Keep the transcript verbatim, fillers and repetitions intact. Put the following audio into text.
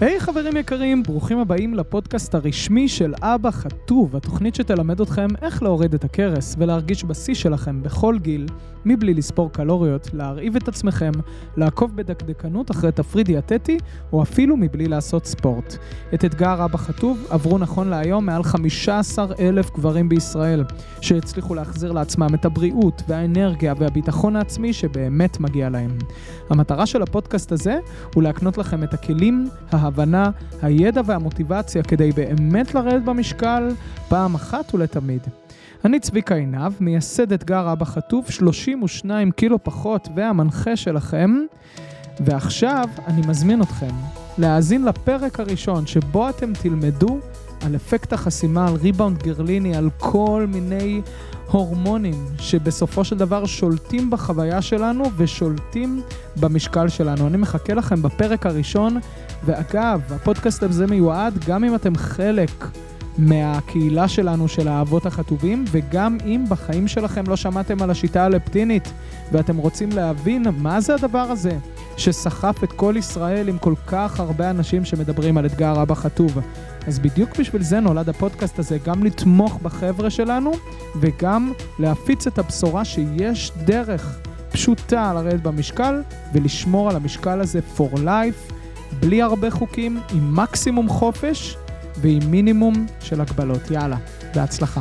היי hey, חברים יקרים, ברוכים הבאים לפודקאסט הרשמי של אבא חטוב, התוכנית שתלמד אתכם איך להוריד את הקרס ולהרגיש בשיא שלכם בכל גיל, מבלי לספור קלוריות, להרעיב את עצמכם, לעקוב בדקדקנות אחרי תפריט דיאטטי, או אפילו מבלי לעשות ספורט. את אתגר אבא חטוב עברו נכון להיום מעל חמישה עשר אלף גברים בישראל, שהצליחו להחזיר לעצמם את הבריאות והאנרגיה והביטחון העצמי שבאמת מגיע להם. המטרה של הפודקאסט הזה הוא להקנות לכם את הכלים, ההבנה, הידע והמוטיבציה כדי באמת לרדת במשקל פעם אחת ולתמיד. אני צביקה עינב, מייסד אתגר אבא חטוב, שלושים ושניים קילו פחות והמנחה שלכם, ועכשיו אני מזמין אתכם להאזין לפרק הראשון שבו אתם תלמדו על אפקט החסימה, על ריבאונד גרליני, על כל מיני הורמונים שבסופו של דבר שולטים בחוויה שלנו ושולטים במשקל שלנו. אני מחכה לכם בפרק הראשון, ואגב, הפודקאסט הזה מיועד גם אם אתם חלק מהקהילה שלנו של האבות החטובים, וגם אם בחיים שלכם לא שמעתם על השיטה הלפטינית ואתם רוצים להבין מה זה הדבר הזה שסחף את כל ישראל עם כל כך הרבה אנשים שמדברים על אתגר אבא חטוב. אז בדיוק בשביל זה נולד הפודקאסט הזה, גם לתמוך בחבר'ה שלנו וגם להפיץ את הבשורה שיש דרך פשוטה לרדת במשקל ולשמור על המשקל הזה for life, בלי הרבה חוקים, עם מקסימום חופש ועם מינימום של הגבלות. יאללה, בהצלחה.